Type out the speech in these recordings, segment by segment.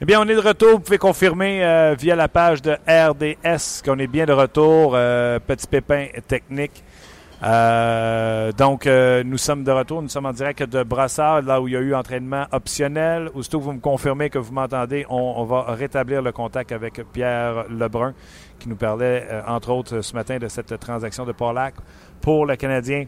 Eh bien, on est de retour. Vous pouvez confirmer via la page de RDS qu'on est bien de retour. Petit pépin technique. Donc, nous sommes de retour. Nous sommes en direct de Brossard, là où il y a eu entraînement optionnel. Aussitôt que vous me confirmez que vous m'entendez, on va rétablir le contact avec Pierre Lebrun qui nous parlait, entre autres, ce matin de cette transaction de Polak pour le Canadien.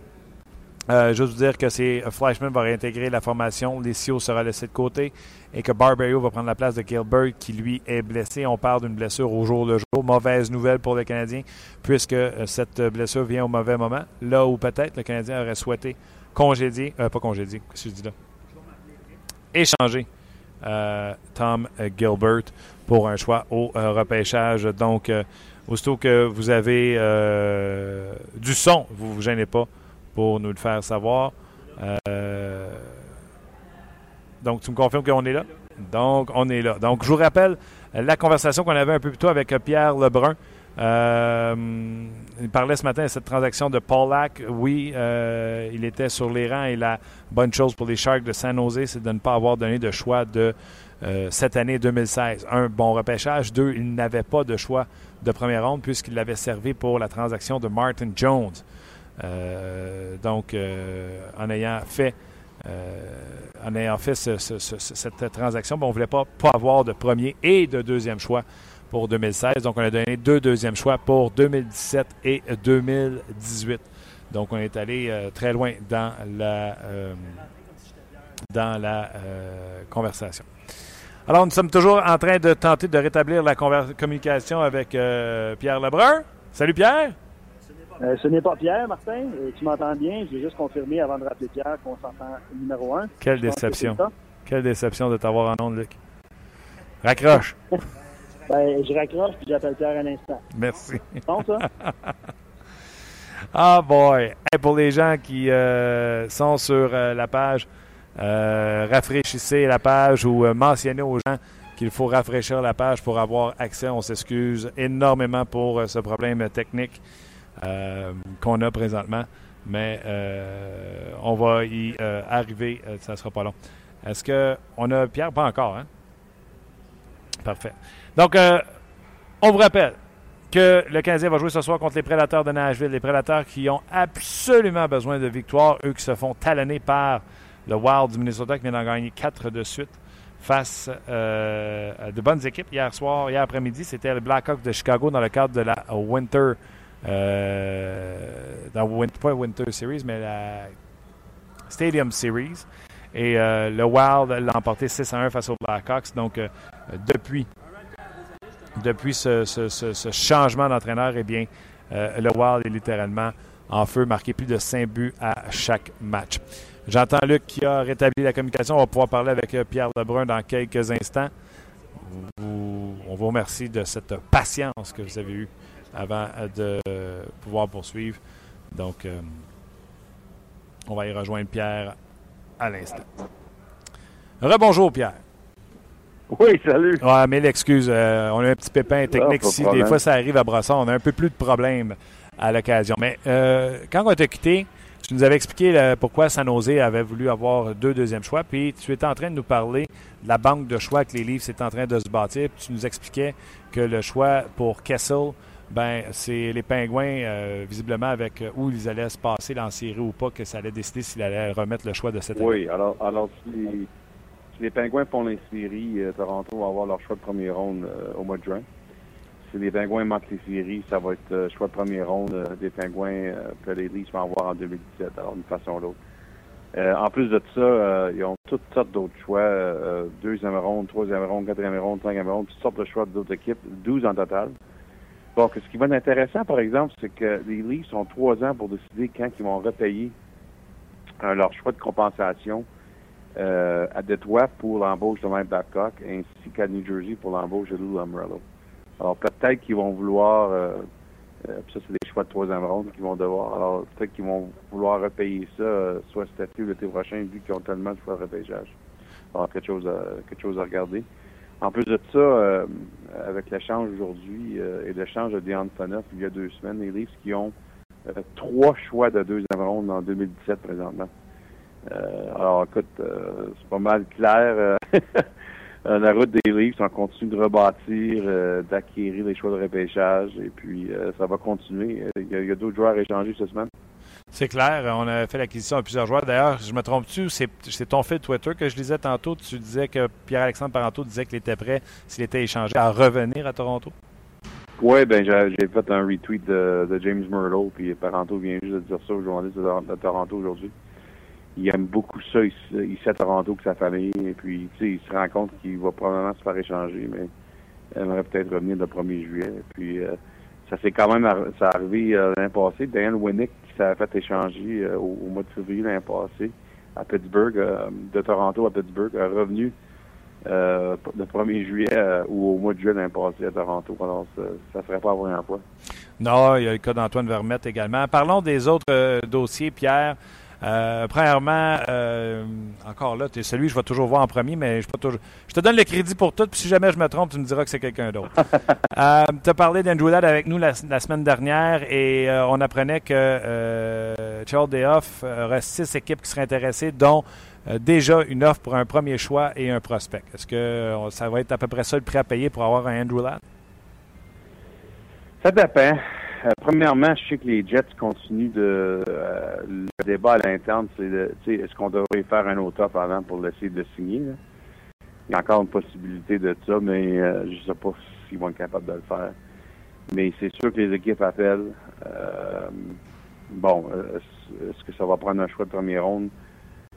Juste vous dire que Fleischmann va réintégrer la formation, Licio sera laissé de côté et que Barbario va prendre la place de Gilbert qui, lui, est blessé. On parle d'une blessure au jour le jour. Mauvaise nouvelle pour le Canadien puisque cette blessure vient au mauvais moment, là où peut-être le Canadien aurait souhaité échanger Tom Gilbert pour un choix au repêchage. Donc, aussitôt que vous avez du son, vous ne vous gênez pas pour nous le faire savoir. Donc, tu me confirmes qu'on est là? Donc, on est là. Donc, je vous rappelle la conversation qu'on avait un peu plus tôt avec Pierre Lebrun. Il parlait ce matin de cette transaction de Polak. Oui, il était sur les rangs et la bonne chose pour les Sharks de San Jose, c'est de ne pas avoir donné de choix de cette année 2016. Un, bon repêchage. Deux, il n'avait pas de choix de première ronde puisqu'il l'avait servi pour la transaction de Martin Jones. En ayant fait cette transaction, on ne voulait pas avoir de premier et de deuxième choix pour 2016. Donc, on a donné 2 deuxièmes choix pour 2017 et 2018. Donc, on est allé très loin dans la conversation. Alors, nous sommes toujours en train de tenter de rétablir la communication avec Pierre Lebrun. Salut, Pierre! Ce n'est pas Pierre, Martin. Tu m'entends bien. J'ai juste confirmé avant de rappeler Pierre qu'on s'entend numéro 1. Quelle déception. Quelle déception de t'avoir en ondes, Luc. Raccroche. Je raccroche puis j'appelle Pierre à l'instant. Merci. C'est bon, ça? Ah, boy. Hey, pour les gens qui sont sur la page, rafraîchissez la page ou mentionnez aux gens qu'il faut rafraîchir la page pour avoir accès. On s'excuse énormément pour ce problème technique qu'on a présentement, mais on va y arriver, ça ne sera pas long. Est-ce qu'on a Pierre? Pas encore, hein? Parfait. Donc, on vous rappelle que le Canadien va jouer ce soir contre les Prédateurs de Nashville, les Prédateurs qui ont absolument besoin de victoire, eux qui se font talonner par le Wild du Minnesota qui vient d'en gagner 4 de suite face à de bonnes équipes. Hier après-midi, c'était les Blackhawks de Chicago dans le cadre de la Winter Series, mais la Stadium Series. Et le Wild l'a emporté 6-1 face aux Blackhawks. Donc, depuis ce changement d'entraîneur, eh bien, le Wild est littéralement en feu, marqué plus de 5 buts à chaque match. J'entends Luc qui a rétabli la communication. On va pouvoir parler avec Pierre Lebrun dans quelques instants. On vous remercie de cette patience que vous avez eue avant de pouvoir poursuivre. Donc, on va y rejoindre Pierre à l'instant. Rebonjour, Pierre. Oui, salut. Ah, mille excuses. On a un petit pépin technique ici. Des fois, ça arrive à Brossard. On a un peu plus de problèmes à l'occasion. Mais quand on t'a quitté, tu nous avais expliqué pourquoi San Jose avait voulu avoir 2 deuxièmes choix. Puis tu étais en train de nous parler de la banque de choix que les Leafs étaient en train de se bâtir. Puis tu nous expliquais que le choix pour Kessel, c'est les Pingouins, visiblement, avec où ils allaient se passer dans la série ou pas, que ça allait décider s'ils allaient remettre le choix de cette année. Oui, alors si les Pingouins font les séries, Toronto va avoir leur choix de première ronde au mois de juin. Si les Pingouins manquent les séries, ça va être choix de première ronde des Pingouins que les Leafs vont avoir en 2017, alors d'une façon ou l'autre. En plus de ça, ils ont toutes sortes d'autres choix, deuxième ronde, troisième ronde, quatrième ronde, cinquième ronde, toutes sortes de choix d'autres équipes, 12 en total. Donc, ce qui va être intéressant, par exemple, c'est que les Leafs ont 3 ans pour décider quand ils vont repayer leur choix de compensation à Detroit pour l'embauche de Mike Babcock, ainsi qu'à New Jersey pour l'embauche de Lou Lamoriello. Alors peut-être qu'ils vont vouloir, ça c'est des choix de troisième ronde qu'ils vont devoir, alors peut-être qu'ils vont vouloir repayer ça, soit cet été ou l'été prochain, vu qu'ils ont tellement de choix de repêchage. Alors quelque chose à regarder. En plus de ça, avec l'échange aujourd'hui et l'échange de Dejan Phaneuf il y a 2 semaines, les Leafs qui ont 3 choix de deuxième ronde en 2017 présentement. Alors écoute, c'est pas mal clair. La route des Leafs, on continue de rebâtir, d'acquérir des choix de repêchage et puis ça va continuer. Il y a d'autres joueurs échangés cette semaine. C'est clair, on a fait l'acquisition de plusieurs joueurs. D'ailleurs, je me trompe-tu, c'est ton fil Twitter que je lisais tantôt. Tu disais que Pierre-Alexandre Parenteau disait qu'il était prêt, s'il était échangé, à revenir à Toronto. Oui, ben j'ai fait un retweet de James Murlow, puis Parenteau vient juste de dire ça aux journalistes de Toronto aujourd'hui. Il aime beaucoup ça ici à Toronto que sa famille, et puis tu sais, il se rend compte qu'il va probablement se faire échanger, mais il aimerait peut-être revenir le 1er juillet. Puis ça s'est quand même arrivé l'année passée. Daniel Winnick, ça a fait échanger au mois de février l'année passée à Pittsburgh, de Toronto à Pittsburgh, revenu le 1er juillet ou au mois de juillet l'année passée à Toronto. Alors, ça ne serait pas avoir un emploi. Non, il y a le cas d'Antoine Vermette également. Parlons des autres dossiers, Pierre. Premièrement, encore là, tu es celui que je vais toujours voir en premier, mais je te donne le crédit pour tout, puis si jamais je me trompe, tu me diras que c'est quelqu'un d'autre. Tu as parlé d'Andrew Ladd avec nous la semaine dernière, et on apprenait que Charles Dehoff aurait 6 équipes qui seraient intéressées, dont déjà une offre pour un premier choix et un prospect. Est-ce que ça va être à peu près ça le prix à payer pour avoir un Andrew Ladd? Ça dépend. Premièrement, je sais que les Jets continuent de le débat à l'interne, c'est est-ce qu'on devrait faire un autre offre avant pour essayer de le signer? Là? Il y a encore une possibilité de ça, mais je ne sais pas s'ils vont être capables de le faire. Mais c'est sûr que les équipes appellent. Est-ce que ça va prendre un choix de première ronde?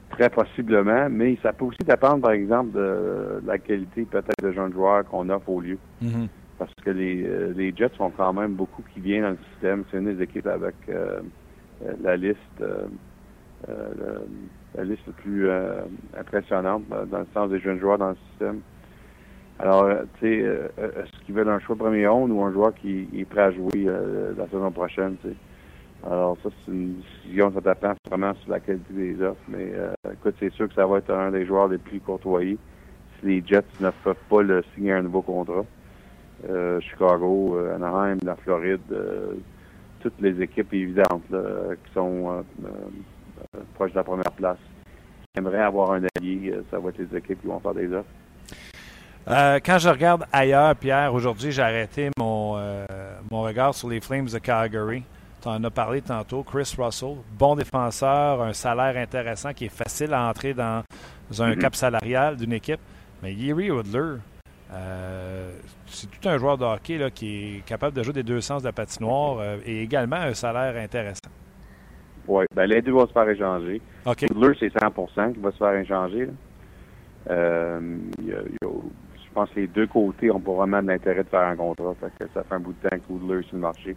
Très possiblement, mais ça peut aussi dépendre, par exemple, de la qualité peut-être de jeunes joueurs qu'on offre au lieu. Mm-hmm. Parce que les Jets sont quand même beaucoup qui viennent dans le système. C'est une des équipes avec la liste la plus impressionnante dans le sens des jeunes joueurs dans le système. Alors, tu sais, est-ce qu'ils veulent un choix premier ronde ou un joueur qui est prêt à jouer la saison prochaine, tu sais? Alors ça, c'est une décision, ça dépend vraiment sur la qualité des offres. Mais écoute, c'est sûr que ça va être un des joueurs les plus courtoyés si les Jets ne peuvent pas le signer un nouveau contrat. Chicago, Anaheim, la Floride, toutes les équipes évidentes là, qui sont proches de la première place. J'aimerais avoir un allié, ça va être les équipes qui vont faire des offres. Quand je regarde ailleurs, Pierre, aujourd'hui, j'ai arrêté mon regard sur les Flames de Calgary. Tu en as parlé tantôt. Kris Russell, bon défenseur, un salaire intéressant qui est facile à entrer dans un cap salarial d'une équipe. Mais Yuri Odler, c'est tout un joueur de hockey là, qui est capable de jouer des deux sens de la patinoire et également un salaire intéressant. Oui, bien les deux vont se faire échanger. Okay. Coudler, c'est 100% qui va se faire échanger. Je pense que les deux côtés ont pas vraiment de l'intérêt de faire un contrat. Fait que ça fait un bout de temps que Coudler est sur le marché.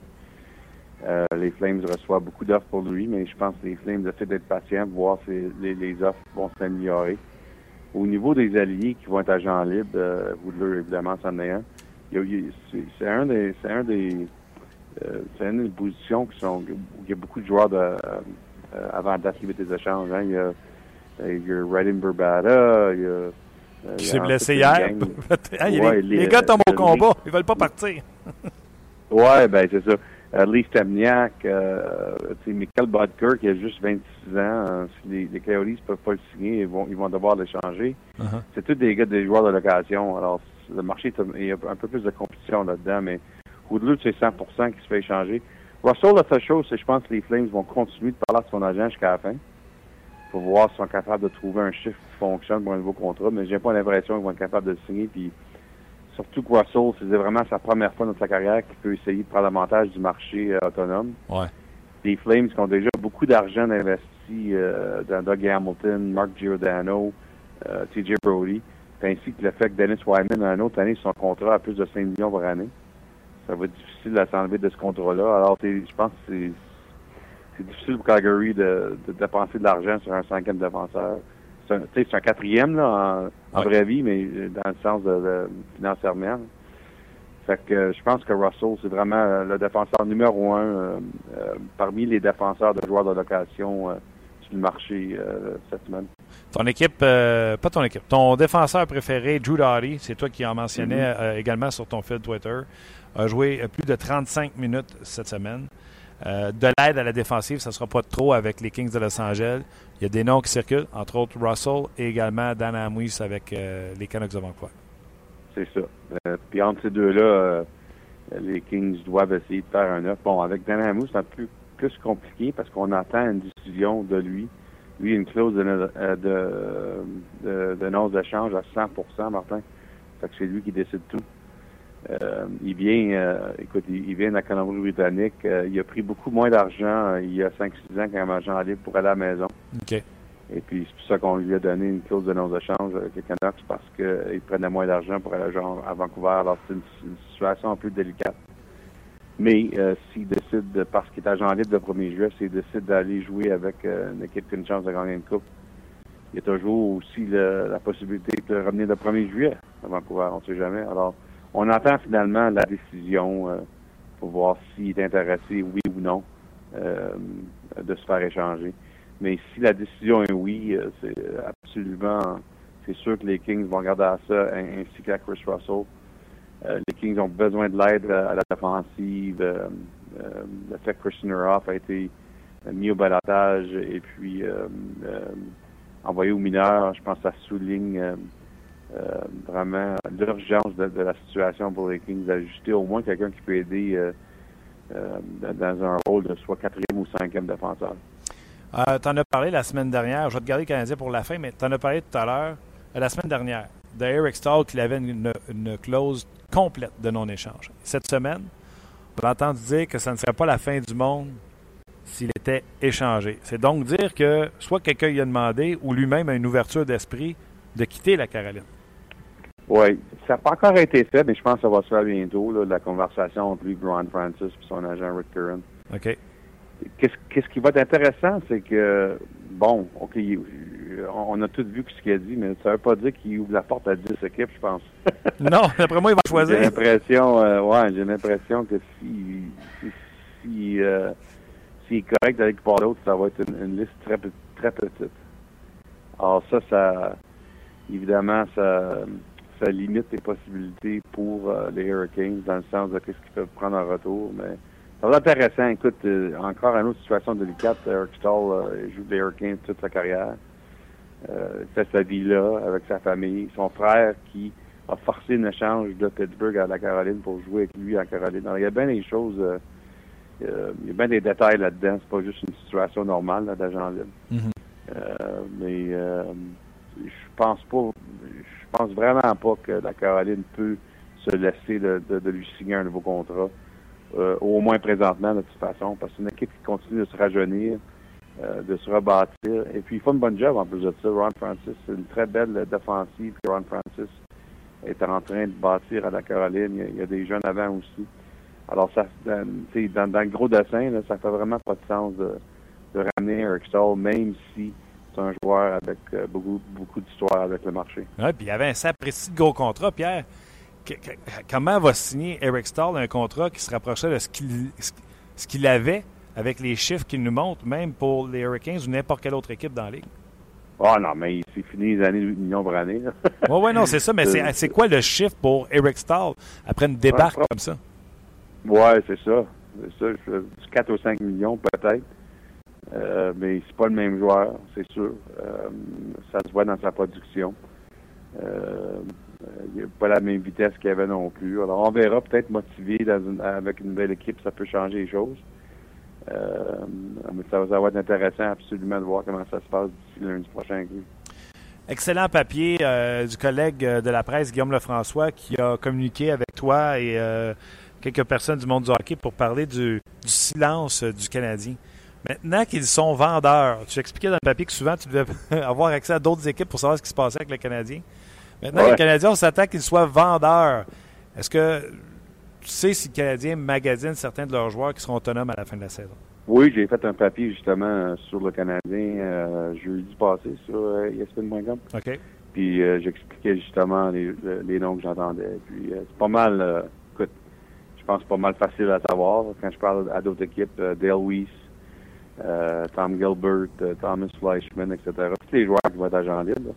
Les Flames reçoivent beaucoup d'offres pour lui, mais je pense que les Flames essaient d'être patients, voir si les offres vont s'améliorer. Au niveau des alliés qui vont être agents libres, Woodler, évidemment, c'en est un. C'est une des positions où il y a beaucoup de joueurs avant d'arriver des échanges. Hein. Il y a Radim Burbata, qui s'est blessé hier. Les gars tombent au combat, ils veulent pas partir. Oui, ben c'est ça. Lee Stamniak, Michael Bodker qui a juste 26 ans, si les Coyotes ne peuvent pas le signer, ils vont devoir l'échanger. Uh-huh. C'est tous des joueurs de location. Alors, le marché, il y a un peu plus de compétition là-dedans, mais au-delà de ces 100% qui se fait échanger. Russell, la seule chose, c'est que je pense que les Flames vont continuer de parler à son agent jusqu'à la fin pour voir s'ils sont capables de trouver un chiffre qui fonctionne pour un nouveau contrat, mais j'ai pas l'impression qu'ils vont être capables de le signer, puis surtout que Russell, c'était vraiment sa première fois dans sa carrière qu'il peut essayer de prendre l'avantage du marché autonome. Ouais. Les Flames qui ont déjà beaucoup d'argent investi dans Doug Hamilton, Mark Giordano, TJ Brody, ainsi que le fait que Dennis Wyman, une autre année, son contrat à plus de 5 millions par année. Ça va être difficile à s'enlever de ce contrat-là. Alors, je pense que c'est difficile pour Calgary de dépenser de l'argent sur un 5e défenseur. c'est un quatrième là, en vraie vie, mais dans le sens de financièrement. Fait que je pense que Russell, c'est vraiment le défenseur numéro un parmi les défenseurs de joueurs de location sur le marché cette semaine. Ton équipe, pas ton équipe, ton défenseur préféré, Drew Doughty, c'est toi qui en mentionnais également sur ton fil Twitter, a joué plus de 35 minutes cette semaine. De l'aide à la défensive, ça ne sera pas trop avec les Kings de Los Angeles. Il y a des noms qui circulent, entre autres Russell et également Dan Hamhuis avec les Canucks de Vancouver. C'est ça. Puis entre ces deux-là, les Kings doivent essayer de faire un œuf. Bon, avec Dan Hamhuis, c'est un peu plus compliqué parce qu'on attend une décision de lui. Lui, une clause de non-échange à 100%, Martin. Fait que c'est lui qui décide tout. Il vient, écoute, il vient de la Colombie-Britannique. Il a pris beaucoup moins d'argent il y a 5-6 ans qu'un agent libre pour aller à la maison. Okay. Et puis, c'est pour ça qu'on lui a donné une clause de non-échange avec les Canucks parce qu'il prenait moins d'argent pour aller à Vancouver. Alors, c'est une situation un peu délicate. Mais s'il décide, parce qu'il est agent libre le 1er juillet, s'il décide d'aller jouer avec une équipe qui a une chance de gagner une coupe, il y a toujours aussi la possibilité de le ramener le 1er juillet à Vancouver. On ne sait jamais. Alors, on attend finalement la décision pour voir s'il est intéressé, oui ou non, de se faire échanger. Mais si la décision est oui, c'est absolument, c'est sûr que les Kings vont garder à ça, ainsi qu'à Kris Russell. Les Kings ont besoin de l'aide à la défensive. Le fait que Christian Roth a été mis au balotage et puis envoyé aux mineurs, je pense que ça souligne vraiment l'urgence de la situation pour les Kings d'ajuster au moins quelqu'un qui peut aider dans un rôle de soit quatrième ou cinquième défenseur. T'en as parlé la semaine dernière. Je vais te garder le Canadien pour la fin, mais t'en as parlé tout à l'heure, la semaine dernière, d'Eric Staal qu'il avait une clause complète de non-échange. Cette semaine, on a entendu dire que ça ne serait pas la fin du monde s'il était échangé. C'est donc dire que soit quelqu'un lui a demandé ou lui-même a une ouverture d'esprit de quitter la Caroline. Oui, ça n'a pas encore été fait, mais je pense que ça va se faire bientôt, là, la conversation entre lui, Ron Francis et son agent Rick Curran. OK. Qu'est-ce qui va être intéressant, c'est que, bon, OK, on a tous vu ce qu'il a dit, mais ça ne veut pas dire qu'il ouvre la porte à 10 équipes, je pense. Non, d'après moi, il va choisir. J'ai l'impression que s'il est correct avec pas d'autres, ça va être une liste très, très petite. Alors ça évidemment, ça limite les possibilités pour les Hurricanes, dans le sens de qu'est-ce qu'ils peuvent prendre en retour, mais ça va être intéressant. Écoute, encore une autre situation délicate. Eric Staal joue des Hurricanes toute sa carrière. Il fait sa vie là, avec sa famille. Son frère qui a forcé un échange de Pittsburgh à la Caroline pour jouer avec lui en Caroline. Alors, il y a bien des choses, il y a bien des détails là-dedans. C'est pas juste une situation normale là, d'agent libre. Mm-hmm. Mais je pense vraiment pas que la Caroline peut se laisser de lui signer un nouveau contrat. Au moins présentement, de toute façon, parce que c'est une équipe qui continue de se rajeunir, de se rebâtir. Et puis, il fait une bonne job en plus de ça. Ron Francis, c'est une très belle défensive que Ron Francis est en train de bâtir à la Caroline. Il y a des jeunes avant aussi. Alors, ça, dans le gros dessin, là, ça fait vraiment pas de sens de ramener Eric Staal, même si c'est un joueur avec beaucoup, beaucoup d'histoire avec le marché. Oui, puis il y avait un sacré gros contrat, Pierre. Comment va signer Eric Staal un contrat qui se rapprochait de ce qu'il avait avec les chiffres qu'il nous montre, même pour les Hurricanes ou n'importe quelle autre équipe dans la Ligue? Ah non, mais c'est fini les années 8 millions par année. Oui, non, c'est ça, mais c'est quoi le chiffre pour Eric Staal après une débarque comme ça? Oui, c'est ça. C'est ça, 4 ou 5 millions peut-être, mais c'est pas le même joueur, c'est sûr. Ça se voit dans sa production. Il n'y a pas la même vitesse qu'il y avait non plus. Alors, on verra, peut-être motivé avec une belle équipe, ça peut changer les choses. Mais ça va être intéressant absolument de voir comment ça se passe d'ici lundi prochain. Excellent papier du collègue de la presse, Guillaume Lefrançois, qui a communiqué avec toi et quelques personnes du monde du hockey pour parler du silence du Canadien. Maintenant qu'ils sont vendeurs, tu expliquais dans le papier que souvent tu devais avoir accès à d'autres équipes pour savoir ce qui se passait avec le Canadien. Maintenant, les Canadiens, on s'attend qu'ils soient vendeurs. Est-ce que tu sais si les Canadiens magasinent certains de leurs joueurs qui seront autonomes à la fin de la saison? Oui, j'ai fait un papier justement sur le Canadien jeudi passé sur ESPN.com. OK. Puis j'expliquais justement les noms que j'entendais. Puis c'est pas mal, écoute, je pense pas mal facile à savoir. Quand je parle à d'autres équipes, Dale Weiss, Tom Gilbert, Thomas Fleischmann, etc. Tous les joueurs qui vont être agents libres.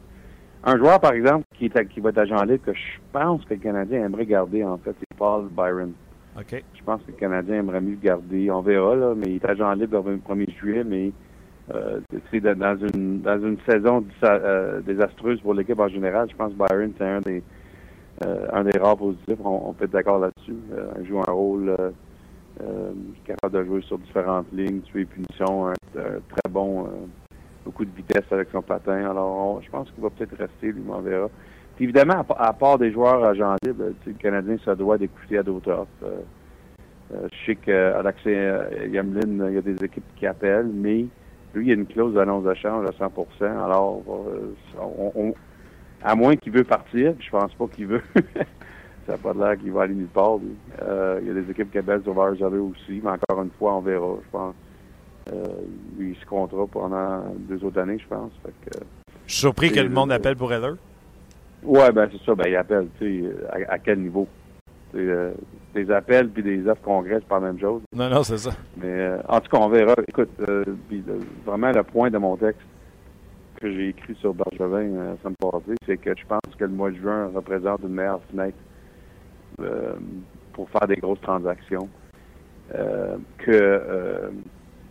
Un joueur, par exemple, qui va être agent libre, que je pense que le Canadien aimerait garder, en fait, c'est Paul Byron. Okay. Je pense que le Canadien aimerait mieux le garder. On verra, là, mais il est agent libre le 1er juillet, mais c'est dans une saison désastreuse pour l'équipe en général. Je pense que Byron, c'est un des rares positifs. On peut être d'accord là-dessus. Il joue un rôle capable de jouer sur différentes lignes, tuer les punitions, un très bon, beaucoup de vitesse avec son patin. Alors, je pense qu'il va peut-être rester, lui, on verra. Puis évidemment, à part des joueurs agents libres, le Canadien, ça doit d'écouter à d'autres offres. Je sais qu'à l'accès Yamlin, il y a des équipes qui appellent, mais lui, il y a une clause d'annonce de change à 100%. Alors, à moins qu'il veut partir, je pense pas qu'il veut. Ça n'a pas l'air qu'il va aller nulle part. Il y a des équipes qui appellent sur leurs alleux aussi, mais encore une fois, on verra, je pense. Lui, il se comptera pendant 2 autres années, je pense. Fait que, je suis surpris que le monde appelle pour Heller. Oui, ben c'est ça. Ben il appelle, tu sais, à quel niveau? Des appels puis des offres congrès, c'est pas la même chose. Non, non, c'est ça. Mais en tout cas, on verra. Écoute, vraiment le point de mon texte que j'ai écrit sur Bergevin la semaine passée, c'est que je pense que le mois de juin représente une meilleure fenêtre pour faire des grosses transactions que,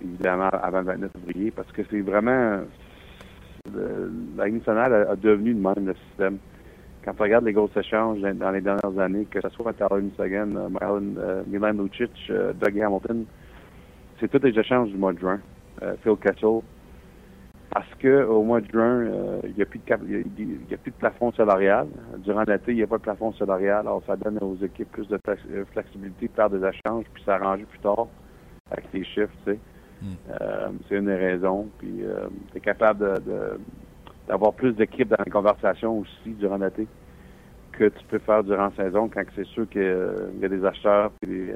évidemment, avant le 29 février, parce que c'est vraiment... La Ligue nationale a devenu de même le système. Quand on regarde les grosses échanges dans les dernières années, que ce soit Tyler Sagan, Milan Lucic, Doug Hamilton, c'est tous des échanges du mois de juin. Phil Kessel. Parce qu'au mois de juin, il n'y a plus de plafond salarial. Durant l'été, il n'y a pas de plafond salarial. Alors, ça donne aux équipes plus de flexibilité de faire des échanges puis s'arranger plus tard avec les chiffres, tu sais. C'est une des raisons. Puis, t'es capable d'avoir plus d'équipes dans les conversations aussi durant l'été que tu peux faire durant la saison quand c'est sûr qu'il y a des acheteurs et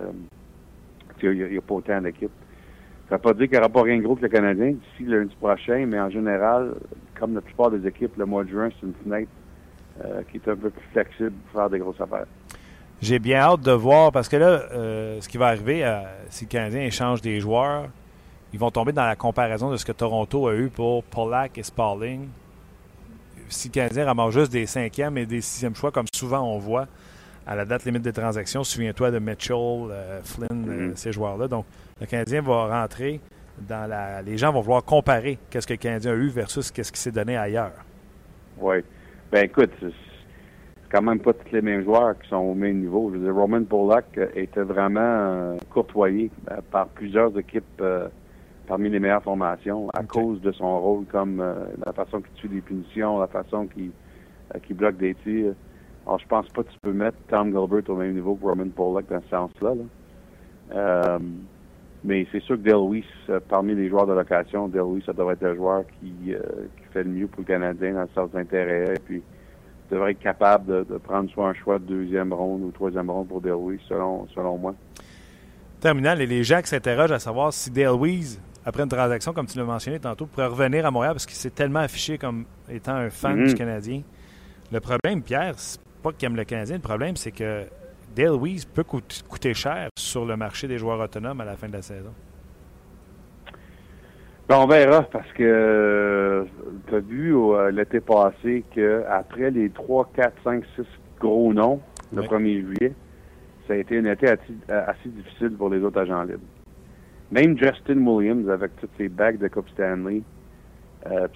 qu'il n'y a pas autant d'équipes. Ça ne veut pas dire qu'il n'y aura pas rien de gros que le Canadien d'ici lundi prochain, mais en général, comme la plupart des équipes, le mois de juin, c'est une fenêtre qui est un peu plus flexible pour faire des grosses affaires. J'ai bien hâte de voir, parce que là, ce qui va arriver, si le Canadien échange des joueurs, ils vont tomber dans la comparaison de ce que Toronto a eu pour Polak et Sparling. Si le Canadien ramasse juste des 5e et des 6e choix, comme souvent on voit à la date limite des transactions, souviens-toi de Mitchell, Flynn, ces joueurs-là. Donc, le Canadien va rentrer dans la... Les gens vont vouloir comparer qu'est-ce que le Canadien a eu versus qu'est-ce qui s'est donné ailleurs. Oui. Ben écoute... quand même pas tous les mêmes joueurs qui sont au même niveau. Je veux dire, Roman Polak était vraiment courtoyé par plusieurs équipes parmi les meilleures formations à cause de son rôle, comme la façon qu'il tue des punitions, la façon qu'il bloque des tirs. Alors, je pense pas que tu peux mettre Tom Gilbert au même niveau que Roman Polak dans ce sens-là. Mais c'est sûr que Dale Weiss, parmi les joueurs de location, Dale Weiss, ça devrait être le joueur qui fait le mieux pour le Canadien dans le sens d'intérêt. Et puis, devrait être capable de prendre soit un choix de 2e ronde ou 3e ronde pour Dale Weiss, selon moi. Terminal, et les gens qui s'interrogent à savoir si Dale Weiss, après une transaction, comme tu l'as mentionné tantôt, pourrait revenir à Montréal parce qu'il s'est tellement affiché comme étant un fan du Canadien. Le problème, Pierre, c'est pas qu'il aime le Canadien, le problème, c'est que Dale Weiss peut coûter cher sur le marché des joueurs autonomes à la fin de la saison. Ben, on verra, parce que tu as vu l'été passé qu'après les 3, 4, 5, 6 gros noms, le 1er juillet, ça a été un été assez difficile pour les autres agents libres. Même Justin Williams, avec toutes ses bagues de Coupe Stanley,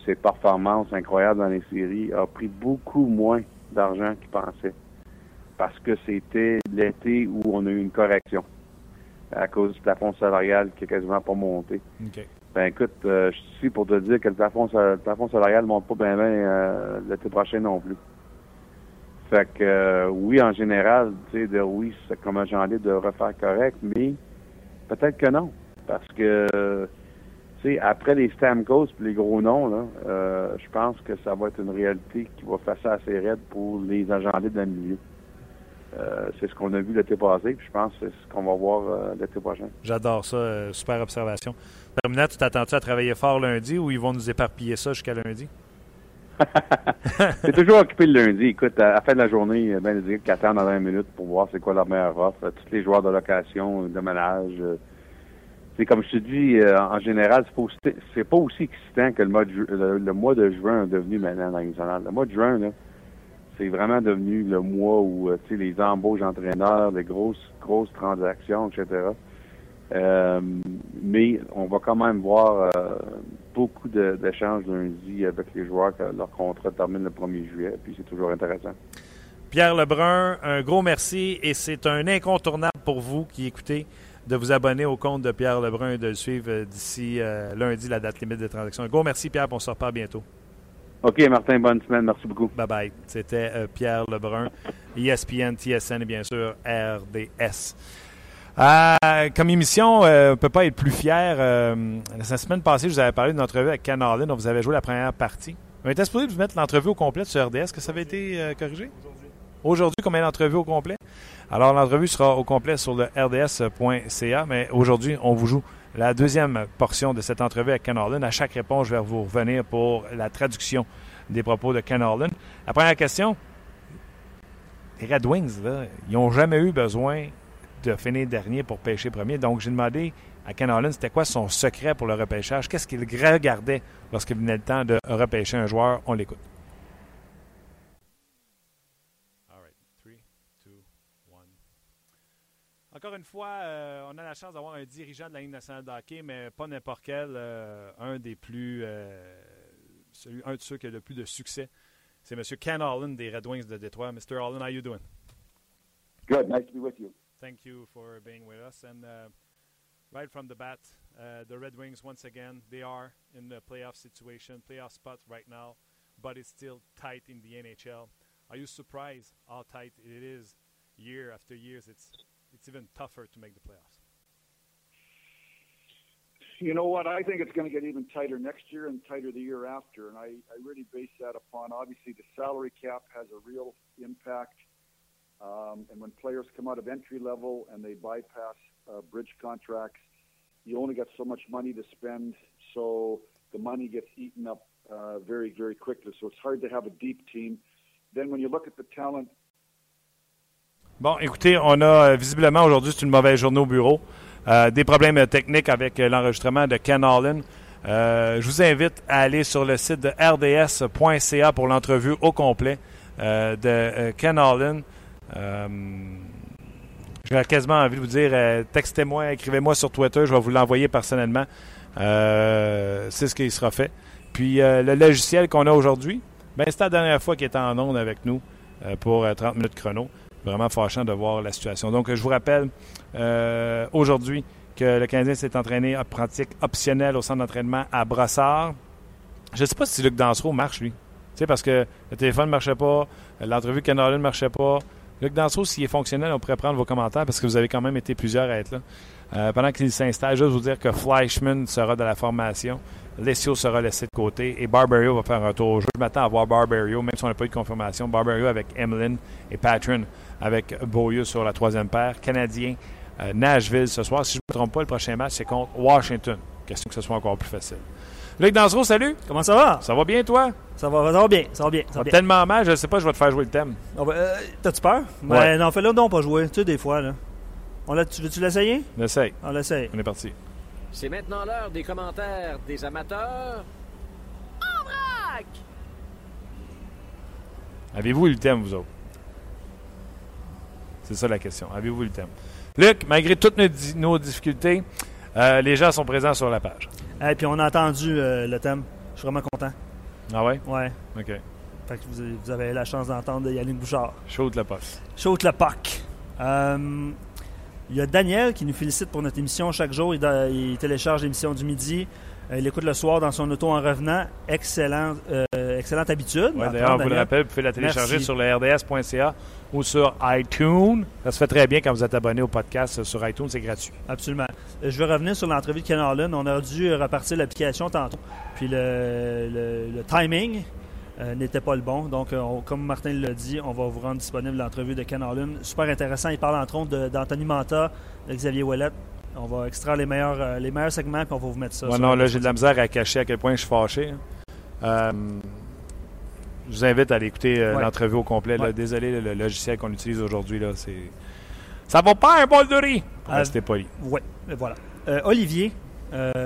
ses performances incroyables dans les séries, a pris beaucoup moins d'argent qu'il pensait, parce que c'était l'été où on a eu une correction à cause du plafond salarial qui n'a quasiment pas monté. Okay. Ben écoute, je suis ici pour te dire que le plafond salarial ne monte pas bien l'été prochain non plus. Fait que oui, en général, tu sais, c'est comme agent libre de refaire correct, mais peut-être que non. Parce que tu sais, après les Stamkos et les gros noms, là, je pense que ça va être une réalité qui va passer assez raide pour les agents libres dans le milieu. C'est ce qu'on a vu l'été passé, puis je pense que c'est ce qu'on va voir l'été prochain. J'adore ça. Super observation. Terminant, tu t'attends-tu à travailler fort lundi ou ils vont nous éparpiller ça jusqu'à lundi? C'est toujours occupé le lundi. Écoute, à la fin de la journée, ben, les équipes qui attendent dans 20 minutes pour voir c'est quoi leur meilleure offre. Tous les joueurs de location, de ménage. C'est comme je te dis, en général, c'est pas aussi excitant que le mois de juin est devenu maintenant dans la Ligue nationale. Le mois de juin, là, c'est vraiment devenu le mois où les embauches d'entraîneurs, les grosses transactions, etc. Mais on va quand même voir beaucoup d'échanges lundi avec les joueurs que leur contrat termine le 1er juillet, puis c'est toujours intéressant. Pierre Lebrun, un gros merci, et c'est un incontournable pour vous qui écoutez de vous abonner au compte de Pierre Lebrun et de le suivre d'ici lundi, la date limite des transactions. Un gros merci, Pierre, on se reparle bientôt. OK, Martin, bonne semaine. Merci beaucoup. Bye-bye. C'était Pierre Lebrun, ESPN, TSN et bien sûr RDS. Comme émission, on ne peut pas être plus fier. La semaine passée, je vous avais parlé d'une entrevue avec Canadien dont vous avez joué la première partie. On était supposé vous mettre l'entrevue au complet sur RDS. Est-ce que ça avait été corrigé? Aujourd'hui, combien d'entrevues au complet? Alors, l'entrevue sera au complet sur le rds.ca, mais aujourd'hui, on vous joue la deuxième portion de cette entrevue avec Ken Harlan. À chaque réponse, je vais vous revenir pour la traduction des propos de Ken Harlan. La première question, les Red Wings, là, ils n'ont jamais eu besoin de finir dernier pour pêcher premier. Donc, j'ai demandé à Ken Harlan, c'était quoi son secret pour le repêchage? Qu'est-ce qu'il regardait lorsqu'il venait le temps de repêcher un joueur? On l'écoute. Encore une fois, on a la chance d'avoir un dirigeant de la Ligue nationale de hockey, mais pas n'importe quel, un des plus, un de ceux qui a le plus de succès. C'est M. Ken Harlan des Red Wings de Detroit. Mr. Harlan, how are you doing? Good. Nice to be with you. Thank you for being with us. And right from the bat, the Red Wings, once again, they are in the playoff situation, playoff spot right now, but it's still tight in the NHL. Are you surprised how tight it is year after year? It's even tougher to make the playoffs. You know what? I think it's going to get even tighter next year and tighter the year after. And I really base that upon, obviously, the salary cap has a real impact. And when players come out of entry level and they bypass bridge contracts, you only got so much money to spend. So the money gets eaten up very, very quickly. So it's hard to have a deep team. Then when you look at the talent, bon, écoutez, on a visiblement aujourd'hui, c'est une mauvaise journée au bureau. Des problèmes techniques avec l'enregistrement de Ken Harlan. Je vous invite à aller sur le site de rds.ca pour l'entrevue au complet de Ken Harlan. J'ai quasiment envie de vous dire, textez-moi, écrivez-moi sur Twitter, je vais vous l'envoyer personnellement. C'est ce qui sera fait. Puis le logiciel qu'on a aujourd'hui, ben, c'est la dernière fois qu'il est en onde avec nous pour 30 minutes chrono. Vraiment fâchant de voir la situation. Donc, je vous rappelle aujourd'hui que le Canadien s'est entraîné en pratique optionnelle au centre d'entraînement à Brossard. Je ne sais pas si Luc Dansereau marche, lui. Tu sais, parce que le téléphone ne marchait pas, l'entrevue Canadien ne marchait pas. Luc Dansereau, s'il est fonctionnel, on pourrait prendre vos commentaires parce que vous avez quand même été plusieurs à être là. Pendant qu'il s'installe, juste vous dire que Fleischmann sera de la formation, Lessio sera laissé de côté et Barbario va faire un tour au jeu. Je m'attends à voir Barbario, même si on n'a pas eu de confirmation. Barbario avec Emlyn et Patron avec Beaulieu sur la troisième paire. Canadien, Nashville ce soir. Si je ne me trompe pas, le prochain match, c'est contre Washington. Question que ce soit encore plus facile. Luc Dansereau, salut! Comment ça va? Ça va bien, toi? Ça va bien. Ça va bien. Tellement mal, je ne sais pas, je vais te faire jouer le thème. Oh, ben, t'as-tu peur? Ouais. Ben, non, fais-le donc pas jouer. Tu sais, des fois, là. Veux-tu l'essayer? L'essaye. On l'essaye. On est parti. C'est maintenant l'heure des commentaires des amateurs. En vrac! Avez-vous eu le thème, vous autres? C'est ça la question. Avez-vous eu le thème? Luc, malgré toutes nos difficultés, les gens sont présents sur la page. Et puis on a entendu le thème. Je suis vraiment content. Ah ouais? Ouais. OK. Fait que vous avez la chance d'entendre Yannick Bouchard. Shoot le puck. Shoot le puck. Il y a Daniel qui nous félicite pour notre émission. Chaque jour, il télécharge l'émission du midi. Il écoute le soir dans son auto en revenant. Excellente habitude. Ouais, d'ailleurs, on vous le rappelle, vous pouvez la télécharger sur le rds.ca ou sur iTunes. Ça se fait très bien quand vous êtes abonné au podcast sur iTunes. C'est gratuit. Absolument. Je vais revenir sur l'entrevue de Ken Harlan. On a dû repartir l'application tantôt. Puis le timing... n'était pas le bon. Donc, comme Martin l'a dit, on va vous rendre disponible l'entrevue de Ken Holland. Super intéressant. Il parle entre autres d'Anthony Manta, de Xavier Ouellet. On va extraire les meilleurs segments et on va vous mettre ça. Ouais, non, là, j'ai de la misère à cacher à quel point je suis fâché. Je vous invite à aller écouter l'entrevue au complet. Ouais. Là, désolé, le logiciel qu'on utilise aujourd'hui, là, c'est... Ça va pas un bol de riz! Pour rester poli. Oui, voilà. Olivier...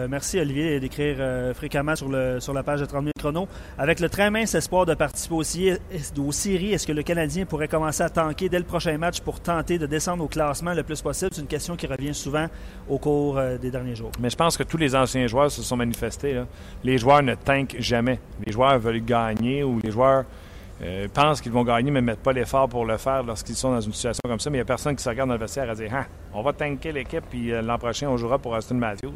merci Olivier d'écrire fréquemment sur la page de 30 000 chronos. Avec le très mince espoir de participer aux séries, est-ce que le Canadien pourrait commencer à tanker dès le prochain match pour tenter de descendre au classement le plus possible? C'est une question qui revient souvent au cours des derniers jours. Mais je pense que tous les anciens joueurs se sont manifestés, là. Les joueurs ne tankent jamais. Les joueurs veulent gagner ou les joueurs pensent qu'ils vont gagner mais ne mettent pas l'effort pour le faire lorsqu'ils sont dans une situation comme ça. Mais il n'y a personne qui se regarde dans le vestiaire à dire on va tanker l'équipe puis l'an prochain on jouera pour Austin Matthews.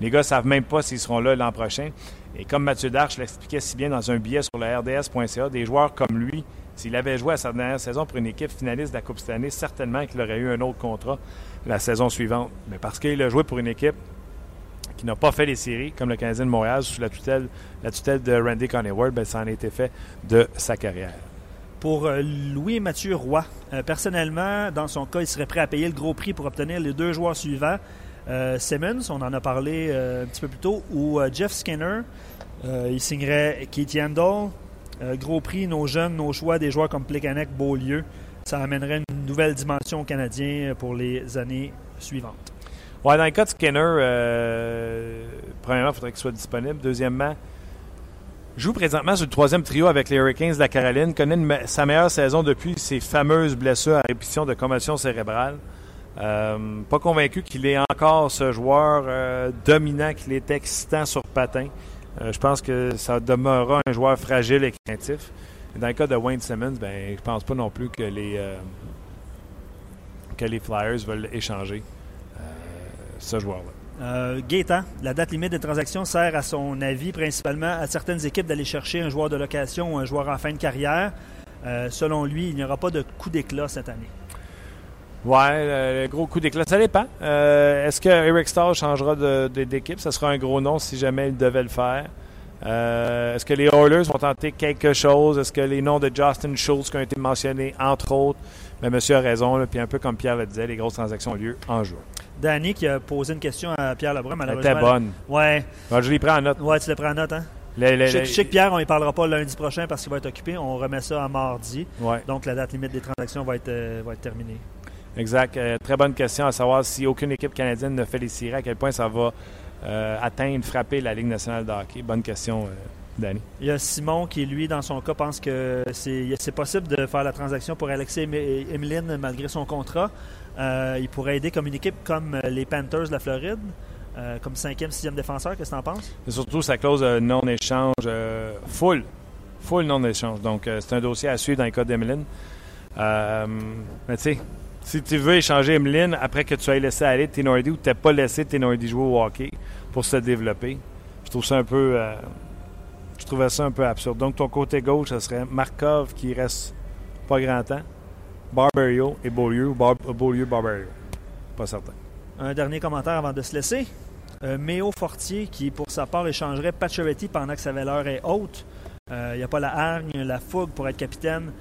Les gars ne savent même pas s'ils seront là l'an prochain. Et comme Mathieu Darche l'expliquait si bien dans un billet sur le RDS.ca, des joueurs comme lui, s'il avait joué à sa dernière saison pour une équipe finaliste de la Coupe cette année, certainement qu'il aurait eu un autre contrat la saison suivante. Mais parce qu'il a joué pour une équipe qui n'a pas fait les séries, comme le Canadien de Montréal, sous la tutelle de Randy Conneyward, bien, ça en a été fait de sa carrière. Pour Louis-Mathieu Roy, personnellement, dans son cas, il serait prêt à payer le gros prix pour obtenir les deux joueurs suivants. Simmons, on en a parlé un petit peu plus tôt, ou Jeff Skinner, il signerait Keith Yandle, gros prix, nos jeunes, nos choix, des joueurs comme Plekanec, Beaulieu, ça amènerait une nouvelle dimension aux Canadiens pour les années suivantes. Ouais, dans le cas de Skinner, premièrement, il faudrait qu'il soit disponible, deuxièmement, joue présentement sur le troisième trio avec les Hurricanes de la Caroline, connaît sa meilleure saison depuis ses fameuses blessures à répétition de commotion cérébrale. Pas convaincu qu'il est encore ce joueur dominant, qu'il est excitant sur patin. Je pense que ça demeurera un joueur fragile et craintif. Dans le cas de Wayne Simmons, ben, je pense pas non plus que les Flyers veulent échanger ce joueur-là. Gaétan, la date limite des transactions sert à son avis principalement à certaines équipes d'aller chercher un joueur de location ou un joueur en fin de carrière. Selon lui, il n'y aura pas de coup d'éclat cette année. Oui, le gros coup d'éclat. Ça dépend. Est-ce que Eric Staal changera d'équipe? Ça sera un gros nom si jamais il devait le faire. Est-ce que les Oilers vont tenter quelque chose? Est-ce que les noms de Justin Schultz qui ont été mentionnés, entre autres? Mais monsieur a raison. Là, puis un peu comme Pierre le disait, les grosses transactions ont lieu en juin. Danny qui a posé une question à Pierre Lebrun, malheureusement. Elle était bonne. Oui. Ben, je les prends en note. Oui, tu les prends en note, hein? Je sais que Pierre, on ne parlera pas lundi prochain parce qu'il va être occupé. On remet ça à mardi. Ouais. Donc, la date limite des transactions va être terminée. Exact. Très bonne question à savoir si aucune équipe canadienne ne fait les séries, à quel point ça va frapper la Ligue nationale de hockey. Bonne question, Danny. Il y a Simon qui, lui, dans son cas, pense que c'est possible de faire la transaction pour Alexei Emeline malgré son contrat. Il pourrait aider comme une équipe comme les Panthers de la Floride, comme 5e, 6e défenseur. Qu'est-ce que tu en penses? Et surtout, sa clause non-échange full non-échange. Donc, c'est un dossier à suivre dans le cas d'Emeline. Mais tu sais... Si tu veux échanger Emeline après que tu aies laissé aller Tenordi ou que tu n'as pas laissé Tenordi jouer au hockey pour se développer, je trouvais ça un peu absurde. Donc, ton côté gauche, ce serait Markov qui reste pas grand temps, Barbario et Beaulieu ou Beaulieu-Barbario. Pas certain. Un dernier commentaire avant de se laisser. Méo Fortier qui, pour sa part, échangerait Pacioretty pendant que sa valeur est haute. Il n'y a pas la hargne, la fougue pour être capitaine.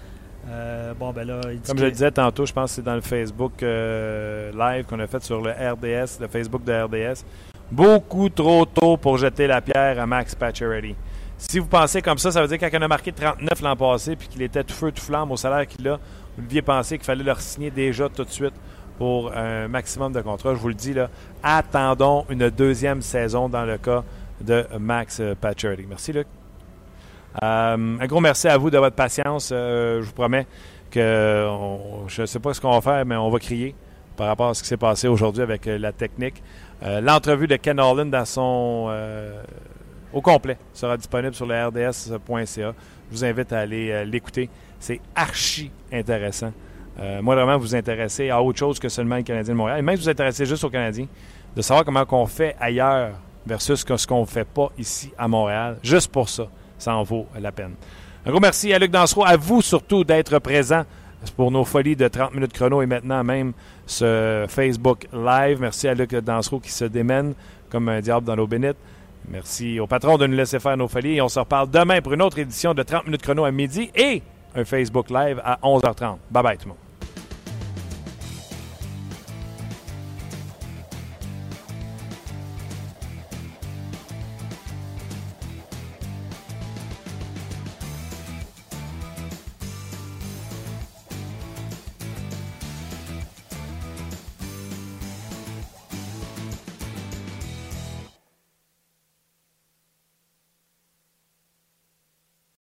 Comme je le disais tantôt, je pense que c'est dans le Facebook live qu'on a fait sur le RDS, le Facebook de RDS. Beaucoup trop tôt pour jeter la pierre à Max Pacioretty. Si vous pensez comme ça, ça veut dire qu'il en a marqué 39 l'an passé puis qu'il était tout feu, tout flamme au salaire qu'il a. Vous deviez penser qu'il fallait le signer déjà tout de suite pour un maximum de contrats. Je vous le dis, là, attendons une deuxième saison dans le cas de Max Pacioretty. Merci, Luc. Un gros merci à vous de votre patience. Je vous promets que je ne sais pas ce qu'on va faire, mais on va crier par rapport à ce qui s'est passé aujourd'hui avec la technique. L'entrevue de Ken Holland au complet sera disponible sur le rds.ca. Je vous invite à aller l'écouter. C'est archi intéressant. Moi, vraiment, vous vous intéressez à autre chose que seulement le Canadien de Montréal. Et même si vous vous intéressez juste aux Canadiens, de savoir comment on fait ailleurs versus ce qu'on ne fait pas ici à Montréal, juste pour ça. Ça en vaut la peine. Un gros merci à Luc Dansereau, à vous surtout d'être présent pour nos folies de 30 minutes chrono et maintenant même ce Facebook Live. Merci à Luc Dansereau qui se démène comme un diable dans l'eau bénite. Merci au patron de nous laisser faire nos folies. Et on se reparle demain pour une autre édition de 30 minutes chrono à midi et un Facebook Live à 11h30. Bye-bye tout le monde.